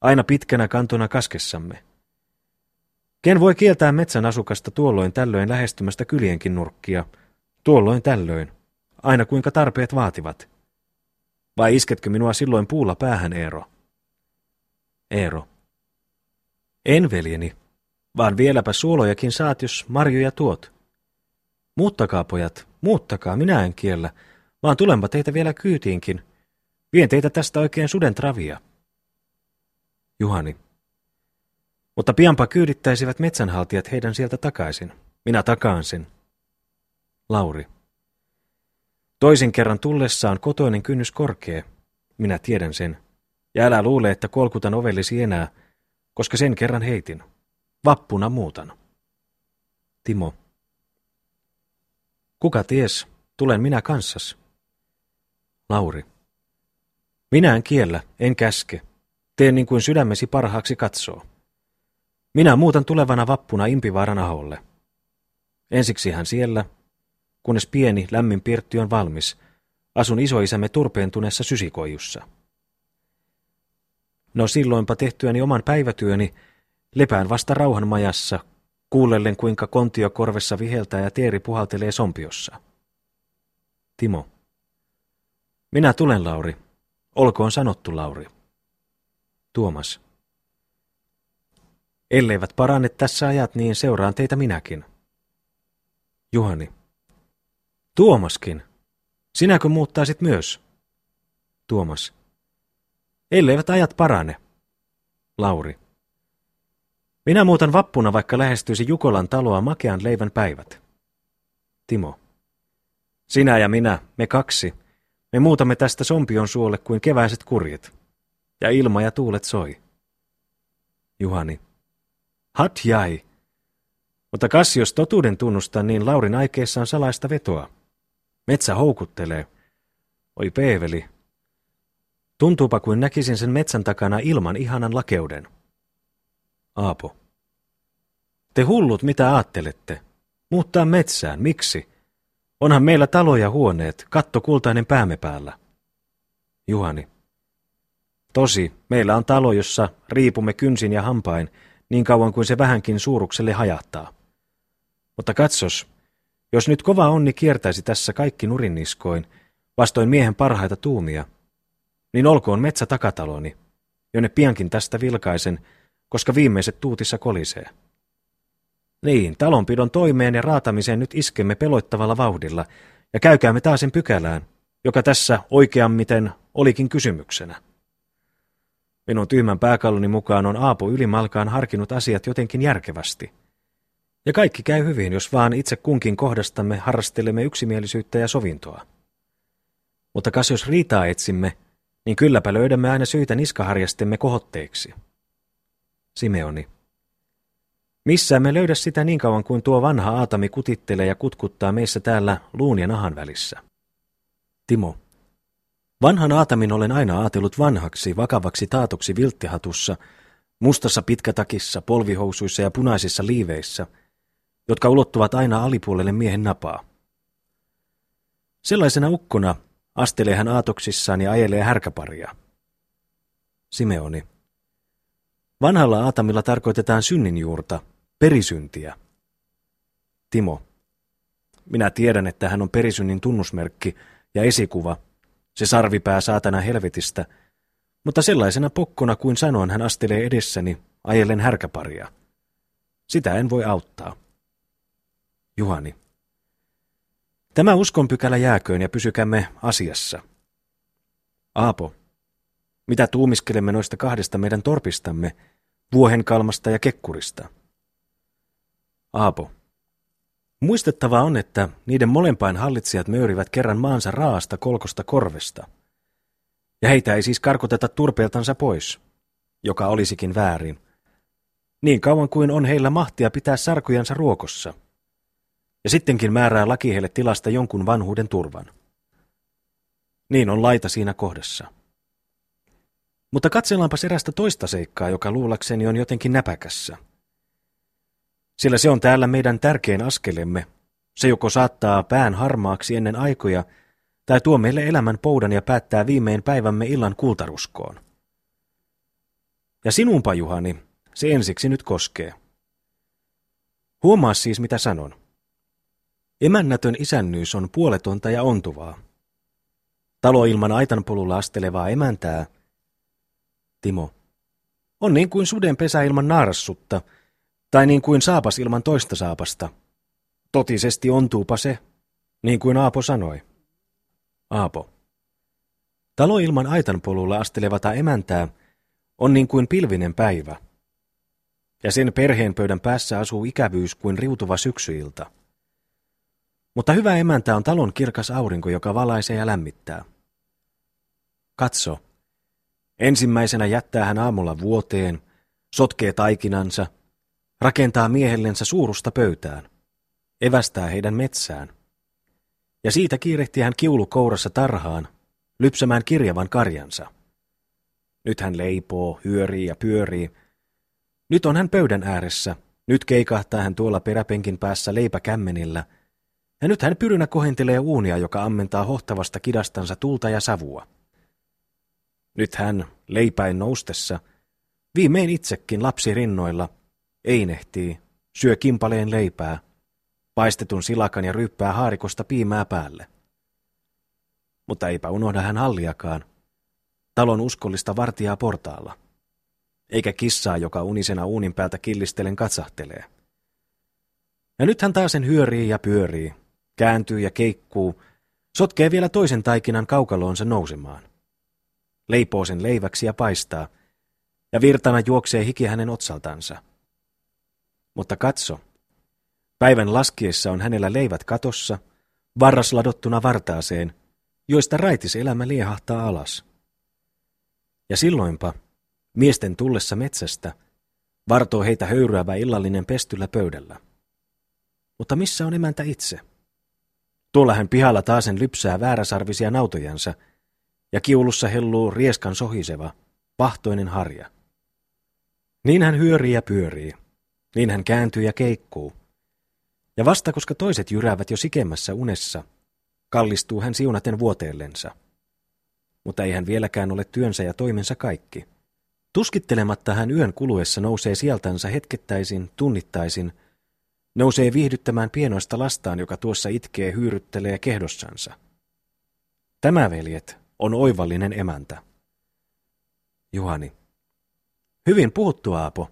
aina pitkänä kantona kaskessamme. Ken voi kieltää metsän asukasta tuolloin tällöin lähestymästä kylienkin nurkkia, tuolloin tällöin, aina kuinka tarpeet vaativat? Vai isketkö minua silloin puulla päähän, Eero? Eero. En, veljeni, vaan vieläpä suolojakin saat, jos marjoja tuot. Muuttakaa, pojat, muuttakaa, minä en kiellä, vaan tulenpa teitä vielä kyytiinkin. Vien teitä tästä oikein suden travia. Juhani. Mutta pianpa kyydittäisivät metsänhaltijat heidän sieltä takaisin. Minä takaan sen. Lauri. Toisen kerran tullessaan kotoinen kynnys korkee. Minä tiedän sen. Ja älä luule, että kolkutan ovellesi enää, koska sen kerran heitin. Vappuna muutan. Timo. Kuka ties, tulen minä kanssas. Lauri. Minä en kiellä, en käske. Teen niin kuin sydämesi parhaaksi katsoo. Minä muutan tulevana vappuna Impivaaran aholle. Ensiksi hän siellä, kunnes pieni, lämmin pirtti on valmis, asun isoisämme turpeentuneessa sysikoijussa. No silloinpa tehtyäni oman päivätyöni, lepään vasta rauhanmajassa, kuulellen kuinka kontiokorvessa viheltää ja teeri puhaltelee sompiossa. Timo. Minä tulen, Lauri. Olkoon sanottu, Lauri. Tuomas. Elleivät parane tässä ajat, niin seuraan teitä minäkin. Juhani. Tuomaskin. Sinäkö muuttaisit myös? Tuomas. Elleivät ajat parane. Lauri. Minä muutan vappuna, vaikka lähestyisi Jukolan taloa makean leivän päivät. Timo. Sinä ja minä, me kaksi, me muutamme tästä Sompion suolle kuin keväiset kurjet. Ja ilma ja tuulet soi. Juhani. Hat jäi. Mutta kas jos totuuden tunnustan, niin Laurin aikeessa on salaista vetoa. Metsä houkuttelee. Oi peeveli. Tuntuupa kuin näkisin sen metsän takana ilman ihanan lakeuden. Aapo. Te hullut, mitä aattelette? Muuttaa metsään, miksi? Onhan meillä taloja huoneet, katto kultainen päämme päällä. Juhani. Tosi, meillä on talo, jossa riipumme kynsin ja hampain, niin kauan kuin se vähänkin suurukselle hajahtaa. Mutta katsos, jos nyt kova onni kiertäisi tässä kaikki nurinniskoin, vastoin miehen parhaita tuumia, niin olkoon metsä takataloni, jonne piankin tästä vilkaisen, koska viimeiset tuutissa kolisee. Niin, talonpidon toimeen ja raatamiseen nyt iskemme peloittavalla vauhdilla, ja käykäämme taas sen pykälään, joka tässä oikeammiten olikin kysymyksenä. Minun tyhmän pääkalloni mukaan on Aapo ylimalkaan harkinnut asiat jotenkin järkevästi. Ja kaikki käy hyvin, jos vaan itse kunkin kohdastamme harrastelemme yksimielisyyttä ja sovintoa. Mutta kas jos riitaa etsimme, niin kylläpä löydämme aina syytä niskaharjastemme kohotteeksi. Simeoni. Missä me löydä sitä niin kauan kuin tuo vanha aatami kutittelee ja kutkuttaa meissä täällä luun ja nahan välissä. Timo. Vanhan aatamin olen aina aatellut vanhaksi, vakavaksi taatoksi vilttihatussa, mustassa pitkätakissa, polvihousuissa ja punaisissa liiveissä, jotka ulottuvat aina alipuolelle miehen napaa. Sellaisena ukkona astelee hän aatoksissaan ja ajelee härkäparia. Simeoni. Vanhalla aatamilla tarkoitetaan synninjuurta, perisyntiä. Timo. Minä tiedän, että hän on perisynnin tunnusmerkki ja esikuva, se sarvipää saatana helvetistä, mutta sellaisena pokkona kuin sanoin hän astelee edessäni, ajellen härkäparia. Sitä en voi auttaa. Juhani. Tämä uskonpykälä jääköön ja pysykämme asiassa. Aapo. Mitä tuumiskelemme noista kahdesta meidän torpistamme, vuohenkalmasta ja kekkurista? Aapo. Muistettavaa on, että niiden molempain hallitsijat möyrivät kerran maansa raasta kolkosta korvesta. Ja heitä ei siis karkoteta turpeeltansa pois, joka olisikin väärin. Niin kauan kuin on heillä mahtia pitää sarkujansa ruokossa. Ja sittenkin määrää laki heille tilasta jonkun vanhuuden turvan. Niin on laita siinä kohdassa. Mutta katsellaanpas erästä toista seikkaa, joka luulakseni on jotenkin näpäkässä. Sillä se on täällä meidän tärkein askelemme, se joko saattaa pään harmaaksi ennen aikoja, tai tuo meille elämän poudan ja päättää viimein päivämme illan kultaruskoon. Ja sinunpa, Juhani, se ensiksi nyt koskee. Huomaa siis, mitä sanon. Emännätön isännyys on puoletonta ja ontuvaa. Talo ilman aitanpolulla astelevaa emäntää. Timo. On niin kuin suden pesä ilman naarassutta, tai niin kuin saapas ilman toista saapasta. Totisesti ontuupa se, niin kuin Aapo sanoi. Aapo. Talo ilman aitanpolulla astelevata emäntää on niin kuin pilvinen päivä. Ja sen perheen pöydän päässä asuu ikävyys kuin riutuva syksyilta. Mutta hyvä emäntä on talon kirkas aurinko, joka valaisee ja lämmittää. Katso. Ensimmäisenä jättää hän aamulla vuoteen, sotkee taikinansa, rakentaa miehellensä suurusta pöytään, evästää heidän metsään. Ja siitä kiirehtii hän kiulukourassa tarhaan, lypsämään kirjavan karjansa. Nyt hän leipoo, hyörii ja pyörii. Nyt on hän pöydän ääressä, nyt keikahtaa hän tuolla peräpenkin päässä leipäkämmenillä, ja nyt hän pyrynä kohentelee uunia, joka ammentaa hohtavasta kidastansa tulta ja savua. Nyt hän, leipäin noustessa, viimein itsekin lapsi rinnoilla, einehtii, syö kimpaleen leipää, paistetun silakan ja ryyppää haarikosta piimää päälle. Mutta eipä unohda hän halliakaan, talon uskollista vartijaa portaalla, eikä kissaa, joka unisena uunin päältä killistellen katsahtelee. Ja nyt hän taasen hyörii ja pyörii, kääntyy ja keikkuu, sotkee vielä toisen taikinan kaukaloonsa nousemaan. Leipoo sen leiväksi ja paistaa, ja virtana juoksee hiki hänen otsaltansa. Mutta katso, päivän laskiessa on hänellä leivät katossa, varras ladottuna vartaaseen, joista raitis elämä liehahtaa alas. Ja silloinpa, miesten tullessa metsästä, vartoo heitä höyryävä illallinen pestyllä pöydällä. Mutta missä on emäntä itse? Tuolla hän pihalla taasen lypsää vääräsarvisia nautojansa, ja kiulussa helluu rieskan sohiseva, vahtoinen harja. Niin hän hyörii ja pyörii, niin hän kääntyy ja keikkuu. Ja vasta koska toiset jyräävät jo sikemmässä unessa, kallistuu hän siunaten vuoteellensa. Mutta ei hän vieläkään ole työnsä ja toimensa kaikki. Tuskittelematta hän yön kuluessa nousee sieltänsä hetkettäisin, tunnittaisin, nousee viihdyttämään pienoista lastaan, joka tuossa itkee, hyyryttelee kehdossansa. Tämä, veljet, on oivallinen emäntä. Juhani. Hyvin puhuttu, Aapo,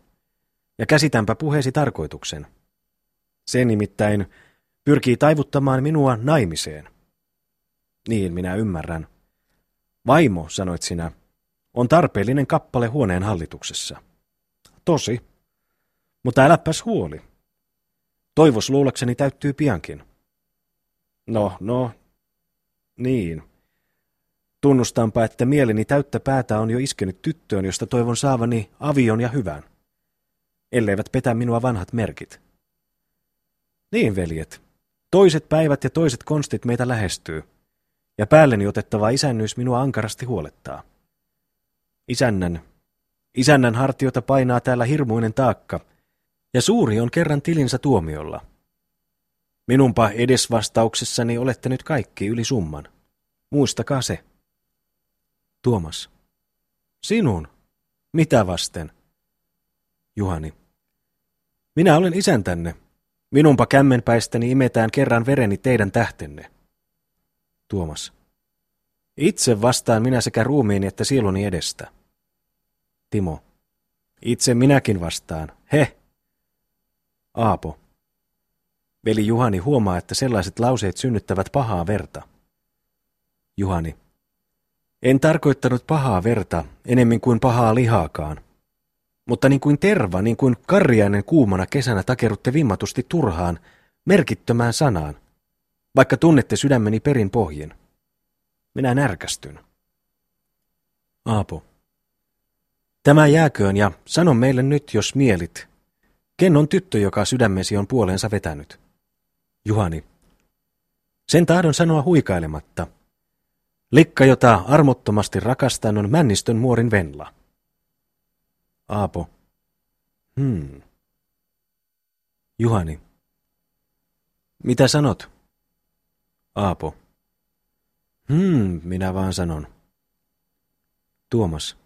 ja käsitänpä puheesi tarkoituksen. Se nimittäin pyrkii taivuttamaan minua naimiseen. Niin, minä ymmärrän. Vaimo, sanoit sinä, on tarpeellinen kappale huoneen hallituksessa. Tosi, mutta äläpäs huoli. Toivos luulakseni täyttyy piankin. No, no, niin. Tunnustanpa, että mieleni täyttä päätä on jo iskenyt tyttöön, josta toivon saavani avion ja hyvän, elleivät petä minua vanhat merkit. Niin, veljet, toiset päivät ja toiset konstit meitä lähestyy, ja päälleni otettava isännyys minua ankarasti huolettaa. Isännän, isännän hartiota painaa täällä hirmuinen taakka, ja suuri on kerran tilinsä tuomiolla. Minunpa edesvastauksessani olette nyt kaikki yli summan. Muistakaa se. Tuomas. Sinun? Mitä vasten? Juhani. Minä olen isäntänne. Minunpa kämmenpäistäni imetään kerran vereni teidän tähtenne. Tuomas. Itse vastaan minä sekä ruumiini että sieluni edestä. Timo. Itse minäkin vastaan. He. Aapo. Veli Juhani huomaa, että sellaiset lauseet synnyttävät pahaa verta. Juhani. En tarkoittanut pahaa verta, enemmän kuin pahaa lihaakaan. Mutta niin kuin terva, niin kuin karjainen kuumana kesänä takerutte vimmatusti turhaan, merkittömään sanaan, vaikka tunnette sydämeni perin pohjin. Minä närkästyn. Aapo. Tämä jääköön ja sano meille nyt, jos mielit. Ken on tyttö, joka sydämesi on puoleensa vetänyt? Juhani. Sen tahdon sanoa huikailematta. Likka, jota armottomasti rakastan, on Männistönmuorin Venla. Aapo. Hmm. Juhani. Mitä sanot? Aapo. Hmm, minä vaan sanon. Tuomas.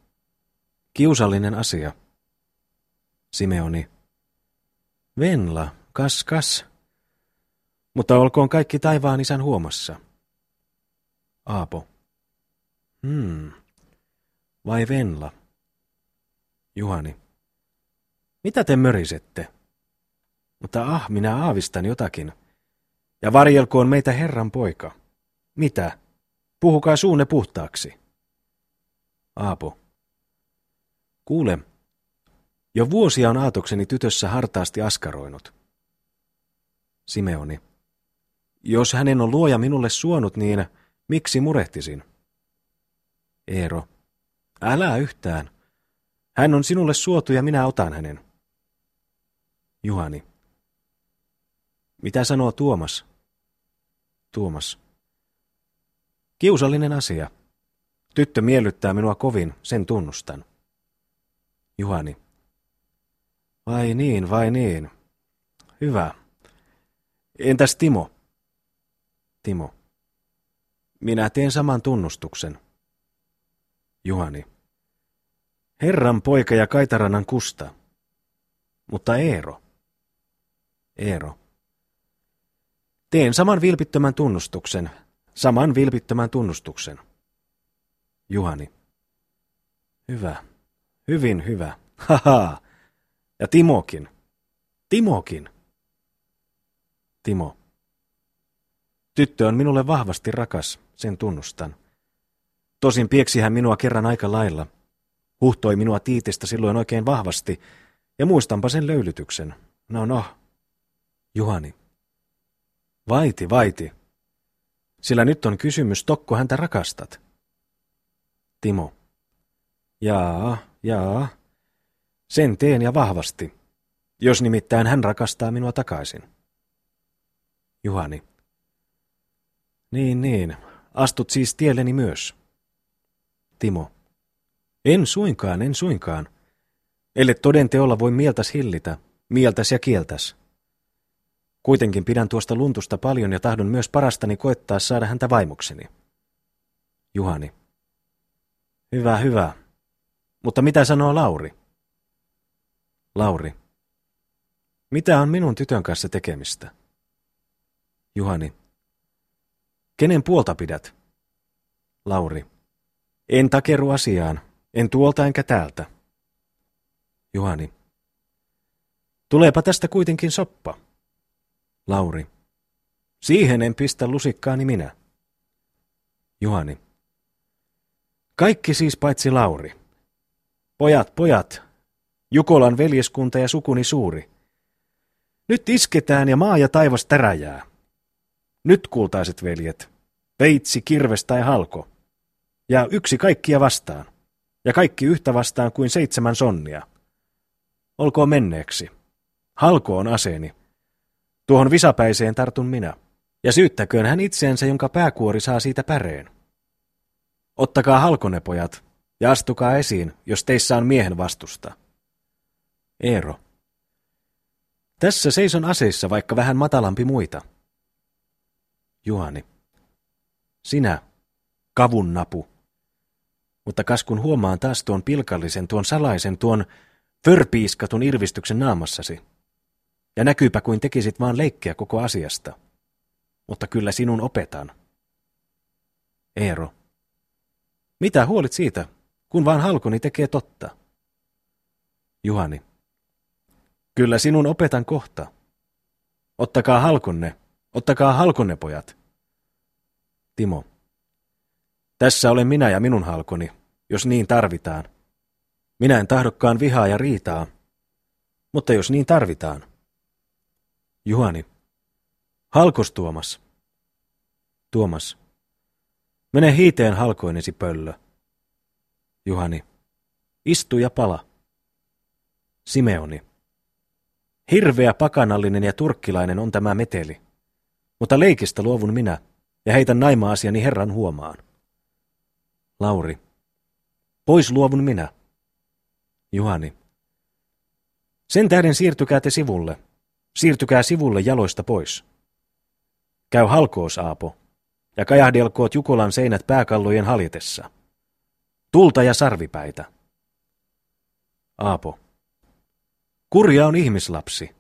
Kiusallinen asia. Simeoni. Venla, Kas, kas. Mutta olkoon kaikki taivaan isän huomassa. Aapo. Hmm. Vai Venla? Juhani. Mitä te mörisette? Mutta ah, minä aavistan jotakin. Ja varjelkoon meitä Herran poika. Mitä? Puhukaa suunne puhtaaksi. Aapo. Kuule, jo vuosia on aatokseni tytössä hartaasti askaroinut. Simeoni. Jos hänen on luoja minulle suonut, niin miksi murehtisin? Eero. Älä yhtään. Hän on sinulle suotu ja minä otan hänen. Juhani. Mitä sanoo Tuomas? Tuomas. Kiusallinen asia. Tyttö miellyttää minua kovin, sen tunnustan. Juhani. Vai niin, vai niin. Hyvä. Entäs Timo? Timo. Minä teen saman tunnustuksen. Juhani. Herran poika ja Kaitaranan Kusta. Mutta Eero. Eero. Teen saman vilpittömän tunnustuksen. Saman vilpittömän tunnustuksen. Juhani. Hyvä. Hyvin hyvä. Haha. Ja Timokin. Timokin. Timo. Tyttö on minulle vahvasti rakas, sen tunnustan. Tosin pieksi hän minua kerran aika lailla. Huhtoi minua tiitistä silloin oikein vahvasti, ja muistanpa sen löylytyksen. No no. Juhani. Vaiti, vaiti. Sillä nyt on kysymys, tokko häntä rakastat. Timo. Jaa, jaa. Sen teen ja vahvasti. Jos nimittäin hän rakastaa minua takaisin. Juhani. Niin, niin. Astut siis tielleni myös. Timo. En suinkaan, en suinkaan. Elle toden teolla voi mieltäs hillitä, mieltäs ja kieltäs. Kuitenkin pidän tuosta luntusta paljon ja tahdon myös parastani koettaa saada häntä vaimokseni. Juhani. Hyvä, hyvä. Mutta mitä sanoo Lauri? Lauri. Mitä on minun tytön kanssa tekemistä? Juhani. Kenen puolta pidät? Lauri. En takeru asiaan. En tuolta enkä täältä. Juhani. Tuleepa tästä kuitenkin soppa. Lauri. Siihen en pistä lusikkaani minä. Juhani. Kaikki siis paitsi Lauri. Pojat, pojat. Jukolan veljeskunta ja sukuni suuri. Nyt isketään ja maa ja taivas täräjää. Nyt kultaiset veljet. Veitsi, kirves tai halko. Ja yksi kaikkia vastaan. Ja kaikki yhtä vastaan kuin seitsemän sonnia. Olkoon menneeksi. Halko on aseeni. Tuohon visapäiseen tartun minä. Ja syyttäköön hän itseensä, jonka pääkuori saa siitä päreen. Ottakaa halkone, pojat, ja astukaa esiin, jos teissä on miehen vastusta. Eero. Tässä seison aseissa, vaikka vähän matalampi muita. Juhani. Sinä, kavun napu. Mutta kas kun huomaan taas tuon pilkallisen, tuon salaisen, tuon förpiiskatun irvistyksen naamassasi. Ja näkyypä kuin tekisit vaan leikkiä koko asiasta. Mutta kyllä sinun opetan. Eero. Mitä huolit siitä, kun vaan halkoni tekee totta? Juhani. Kyllä sinun opetan kohta. Ottakaa halkonne, ottakaa halkonne pojat. Timo. Tässä olen minä ja minun halkoni, jos niin tarvitaan. Minä en tahdokkaan vihaa ja riitaa, mutta jos niin tarvitaan. Juhani. Halkos Tuomas. Tuomas. Mene hiiteen halkoinesi pöllö. Juhani. Istu ja pala. Simeoni. Hirveä pakanallinen ja turkkilainen on tämä meteli. Mutta leikistä luovun minä ja heitän naima-asiani Herran huomaan. Lauri. Pois luovun minä. Juhani. Sen tähden siirtykää te sivulle. Siirtykää sivulle jaloista pois. Käy halkoos, Aapo, ja kajahdelkoot Jukolan seinät pääkallojen haljetessa. Tulta ja sarvipäitä. Aapo. Kurja on ihmislapsi.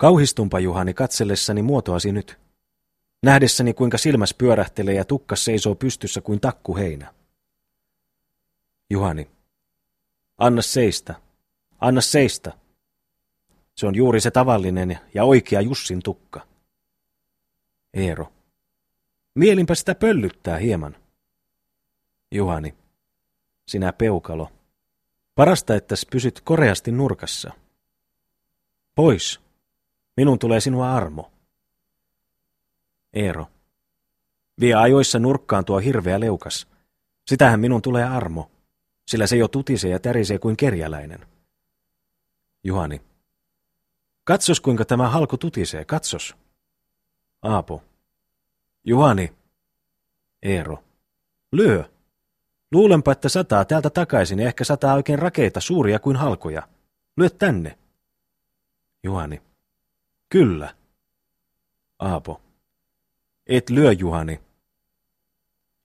Kauhistunpa, Juhani, katsellessani muotoasi nyt. Nähdessäni, kuinka silmäs pyörähtelee ja tukka seisoo pystyssä kuin takkuheinä. Juhani. Anna seistä. Anna seistä. Se on juuri se tavallinen ja oikea Jussin tukka. Eero. Mielinpä sitä pöllyttää hieman. Juhani. Sinä peukalo. Parasta, ettäs pysyt koreasti nurkassa. Pois. Minun tulee sinua armo. Eero. Vie ajoissa nurkkaan tuo hirveä leukas. Sitähän minun tulee armo, sillä se jo tutisee ja tärisee kuin kerjäläinen. Juhani. Katsos, kuinka tämä halko tutisee, katsos. Aapo. Juhani. Eero. Lyö. Luulenpa, että sataa täältä takaisin ja ehkä sataa oikein rakeita suuria kuin halkoja. Lyö tänne. Juhani. Kyllä. Aapo. Et lyö, Juhani.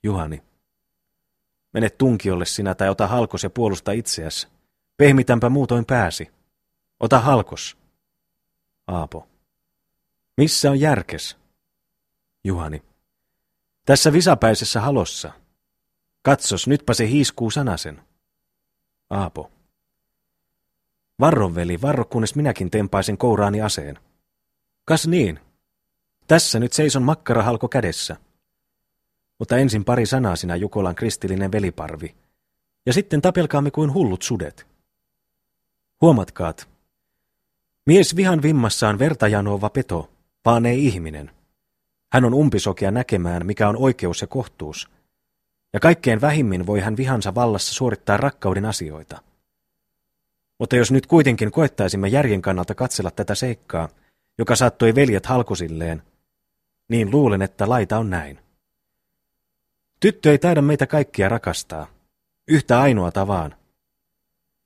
Juhani. Mene tunkiolle sinä tai ota halkos ja puolusta itseäsi. Pehmitänpä muutoin pääsi. Ota halkos. Aapo. Missä on järkes? Juhani. Tässä visapäisessä halossa. Katsos, nytpä se hiiskuu sanasen. Aapo. Varro, veli, varro, kunnes minäkin tempaisen kouraani aseen. Kas niin. Tässä nyt seison makkarahalko kädessä. Mutta ensin pari sanaa sinä, Jukolan kristillinen veliparvi. Ja sitten tapelkaamme kuin hullut sudet. Huomatkaat. Mies vihan vimmassaan verta janoava peto, vaan ei ihminen. Hän on umpisokea näkemään, mikä on oikeus ja kohtuus. Ja kaikkein vähimmin voi hän vihansa vallassa suorittaa rakkauden asioita. Mutta jos nyt kuitenkin koettaisimme järjen kannalta katsella tätä seikkaa, joka saattoi veljet halkosilleen, niin luulen, että laita on näin. Tyttö ei taida meitä kaikkia rakastaa, yhtä ainoata vaan.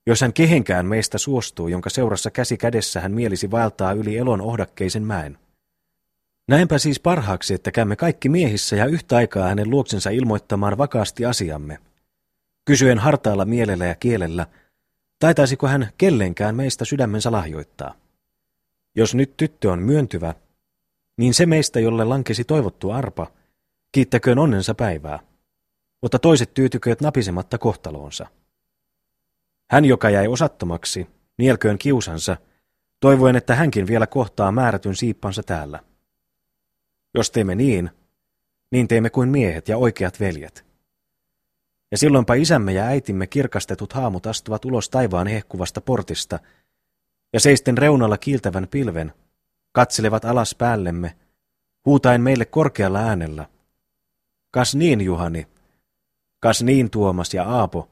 Jos hän kehenkään meistä suostuu, jonka seurassa käsi kädessä hän mielisi vaeltaa yli elon ohdakkeisen mäen. Näenpä siis parhaaksi, että käymme kaikki miehissä ja yhtä aikaa hänen luoksensa ilmoittamaan vakaasti asiamme. Kysyen hartaalla mielellä ja kielellä, taitaisiko hän kellenkään meistä sydämensä lahjoittaa. Jos nyt tyttö on myöntyvä, niin se meistä, jolle lankesi toivottu arpa, kiittäköön onnensa päivää, mutta toiset tyytykööt napisematta kohtaloonsa. Hän, joka jäi osattomaksi, nielköön kiusansa, toivoen, että hänkin vielä kohtaa määrätyn siippansa täällä. Jos teemme niin, niin teemme kuin miehet ja oikeat veljet. Ja silloinpa isämme ja äitimme kirkastetut haamut astuvat ulos taivaan hehkuvasta portista, ja seisten reunalla kiiltävän pilven, katselevat alas päällemme, huutaen meille korkealla äänellä. Kas niin, Juhani, kas niin, Tuomas ja Aapo,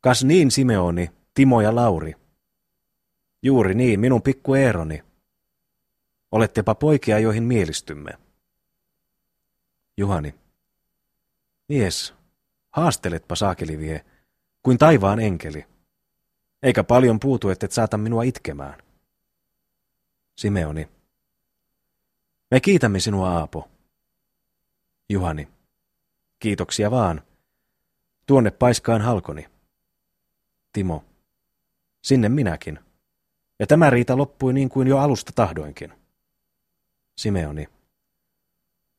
kas niin, Simeoni, Timo ja Lauri. Juuri niin, minun pikku Eeroni. Olettepa poikia, joihin mielistymme. Juhani. Mies, haasteletpa saakeli vie, kuin taivaan enkeli. Eikä paljon puutu, ettet saata minua itkemään. Simeoni. Me kiitämme sinua, Aapo. Juhani. Kiitoksia vaan. Tuonne paiskaan halkoni. Timo. Sinne minäkin. Ja tämä riita loppui niin kuin jo alusta tahdoinkin. Simeoni.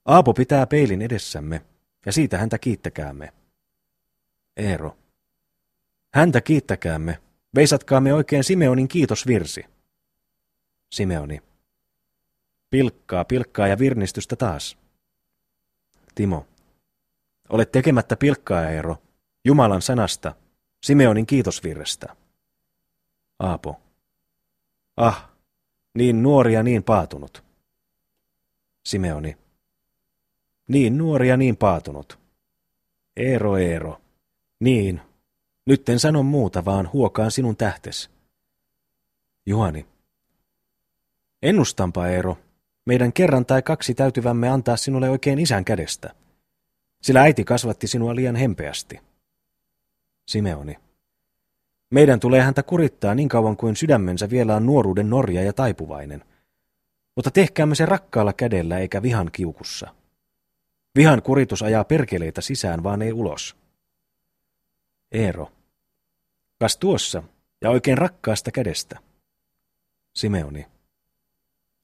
Aapo pitää peilin edessämme, ja siitä häntä kiittäkäämme. Eero. Häntä kiittäkäämme. Veisatkaamme oikein Simeonin kiitosvirsi. Simeoni. Pilkkaa, pilkkaa ja virnistystä taas. Timo. Olet tekemättä pilkkaa, Eero, Jumalan sanasta, Simeonin kiitosvirrestä. Aapo. Ah, niin nuori ja niin paatunut. Simeoni. Niin nuori ja niin paatunut. Eero, Eero. Niin. Nyt en sano muuta, vaan huokaan sinun tähtes. Juhani. Ennustanpa, Eero, meidän kerran tai kaksi täytyvämme antaa sinulle oikein isän kädestä, sillä äiti kasvatti sinua liian hempeästi. Simeoni. Meidän tulee häntä kurittaa niin kauan kuin sydämensä vielä on nuoruuden norja ja taipuvainen, mutta tehkäämme se rakkaalla kädellä eikä vihan kiukussa. Vihan kuritus ajaa perkeleitä sisään, vaan ei ulos. Eero. Kas tuossa, ja oikein rakkaasta kädestä. Simeoni.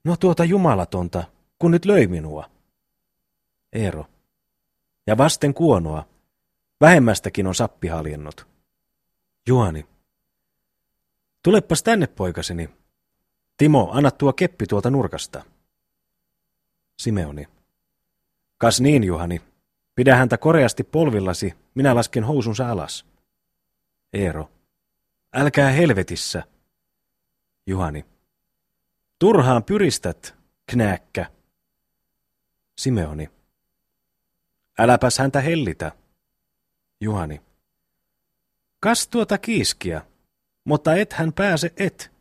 No tuota jumalatonta, kun nyt löi minua. Eero. Ja vasten kuonoa. Vähemmästäkin on sappi haljennut. Juhani. Tulepas tänne, poikaseni. Timo, anna tuo keppi tuolta nurkasta. Simeoni. Kas niin, Juhani. Pidä häntä koreasti polvillasi, minä lasken housunsa alas. Eero. Älkää helvetissä. Juhani. Turhaan pyristät, knääkkä. Simeoni. Äläpäs häntä hellitä. Juhani. Kas tuota kiiskiä, mutta et hän pääse et.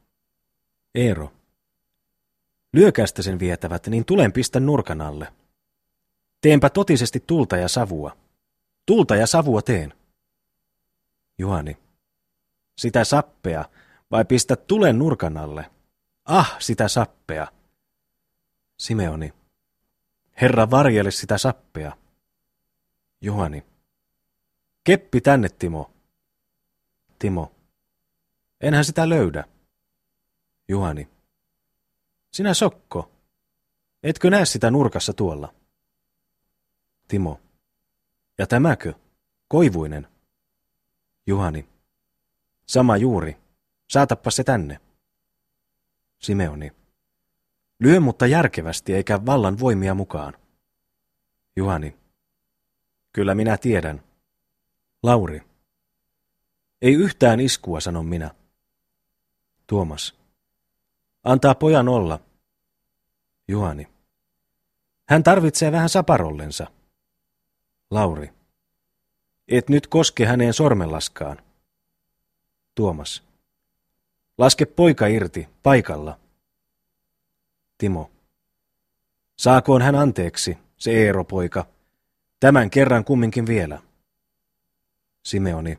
Eero. Lyökästä sen vietävät, niin tulen pistä nurkan alle. Teenpä totisesti tulta ja savua. Tulta ja savua teen. Juhani. Sitä sappea, vai pistä tulen nurkan alle? Ah, sitä sappea. Simeoni. Herra varjele sitä sappea. Juhani. Keppi tänne, Timo. Timo. Enhän sitä löydä. Juhani. Sinä sokko. Etkö näe sitä nurkassa tuolla? Timo. Ja tämäkö? Koivuinen. Juhani. Sama juuri. Saatappa se tänne. Simeoni. Lyö mutta järkevästi eikä vallan voimia mukaan. Juhani. Kyllä minä tiedän. Lauri. Ei yhtään iskua, sanon minä. Tuomas. Antaa pojan olla. Juhani. Hän tarvitsee vähän saparollensa. Lauri. Et nyt koske häneen sormenlaskaan. Tuomas. Laske poika irti, paikalla. Timo. Saakoon hän anteeksi, se Eero poika. Tämän kerran kumminkin vielä. Simeoni.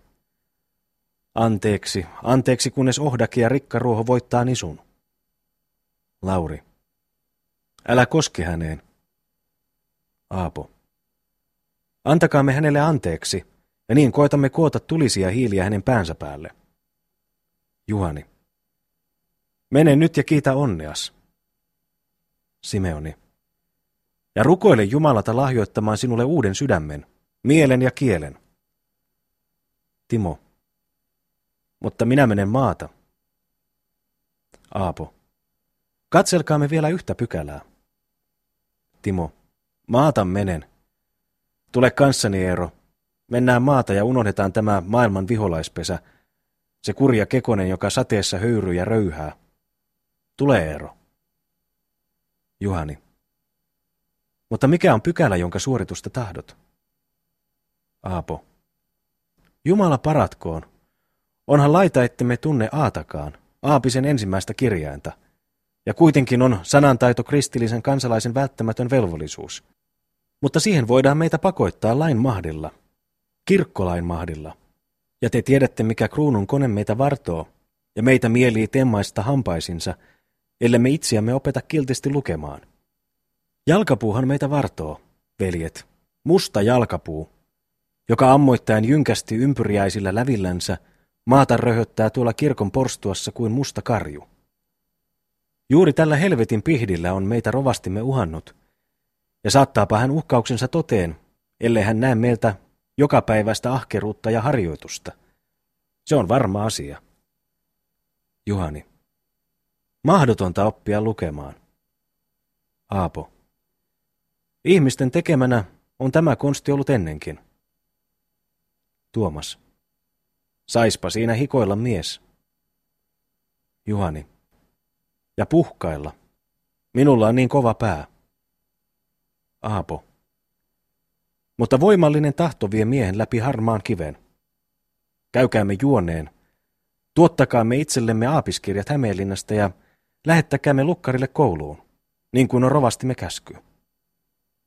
Anteeksi, anteeksi kunnes ohdaki ja rikkaruoho voittaa nisun. Lauri. Älä koske häneen. Aapo. Antakaamme hänelle anteeksi, ja niin koetamme koota tulisia hiiliä hänen päänsä päälle. Juhani. Mene nyt ja kiitä onneas. Simeoni. Ja rukoile Jumalalta lahjoittamaan sinulle uuden sydämen, mielen ja kielen. Timo. Mutta minä menen maata. Aapo. Katselkaamme vielä yhtä pykälää. Timo. Maata menen. Tule kanssani, Eero. Mennään maata ja unohdetaan tämä maailman viholaispesä. Se kurja kekonen, joka sateessa höyryy ja röyhää. Tule, Eero. Juhani. Mutta mikä on pykälä, jonka suoritusta tahdot? Aapo. Jumala paratkoon. Onhan laita, ettemme tunne aatakaan, Aapisen ensimmäistä kirjainta. Ja kuitenkin on sanantaito kristillisen kansalaisen välttämätön velvollisuus. Mutta siihen voidaan meitä pakoittaa lain mahdilla, kirkkolain mahdilla. Ja te tiedätte, mikä kruunun kone meitä vartoo, ja meitä mielii temmaista hampaisinsa, ellemme itseämme opeta kiltisti lukemaan. Jalkapuuhan meitä vartoo, veljet, musta jalkapuu, joka ammoittain jynkästi ympyriäisillä lävillänsä maata röhöttää tuolla kirkon porstuassa kuin musta karju. Juuri tällä helvetin pihdillä on meitä rovastimme uhannut, ja saattaapa hän uhkauksensa toteen, ellei hän näe meiltä jokapäiväistä ahkeruutta ja harjoitusta. Se on varma asia. Juhani. Mahdotonta oppia lukemaan. Aapo. Ihmisten tekemänä on tämä konsti ollut ennenkin. Tuomas. Saispa siinä hikoilla mies. Juhani. Ja puhkailla. Minulla on niin kova pää. Aapo. Mutta voimallinen tahto vie miehen läpi harmaan kiven. Käykäämme juoneen. Tuottakaamme itsellemme aapiskirjat Hämeenlinnasta ja lähettäkäämme lukkarille kouluun, niin kuin on rovastimme käsky.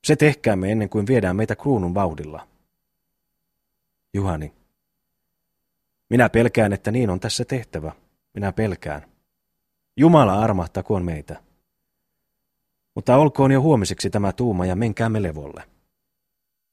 Se tehkäämme ennen kuin viedään meitä kruunun vauhdilla. Juhani. Minä pelkään, että niin on tässä tehtävä. Minä pelkään. Jumala armahtakoon meitä. Mutta olkoon jo huomiseksi tämä tuuma ja menkäämme levolle.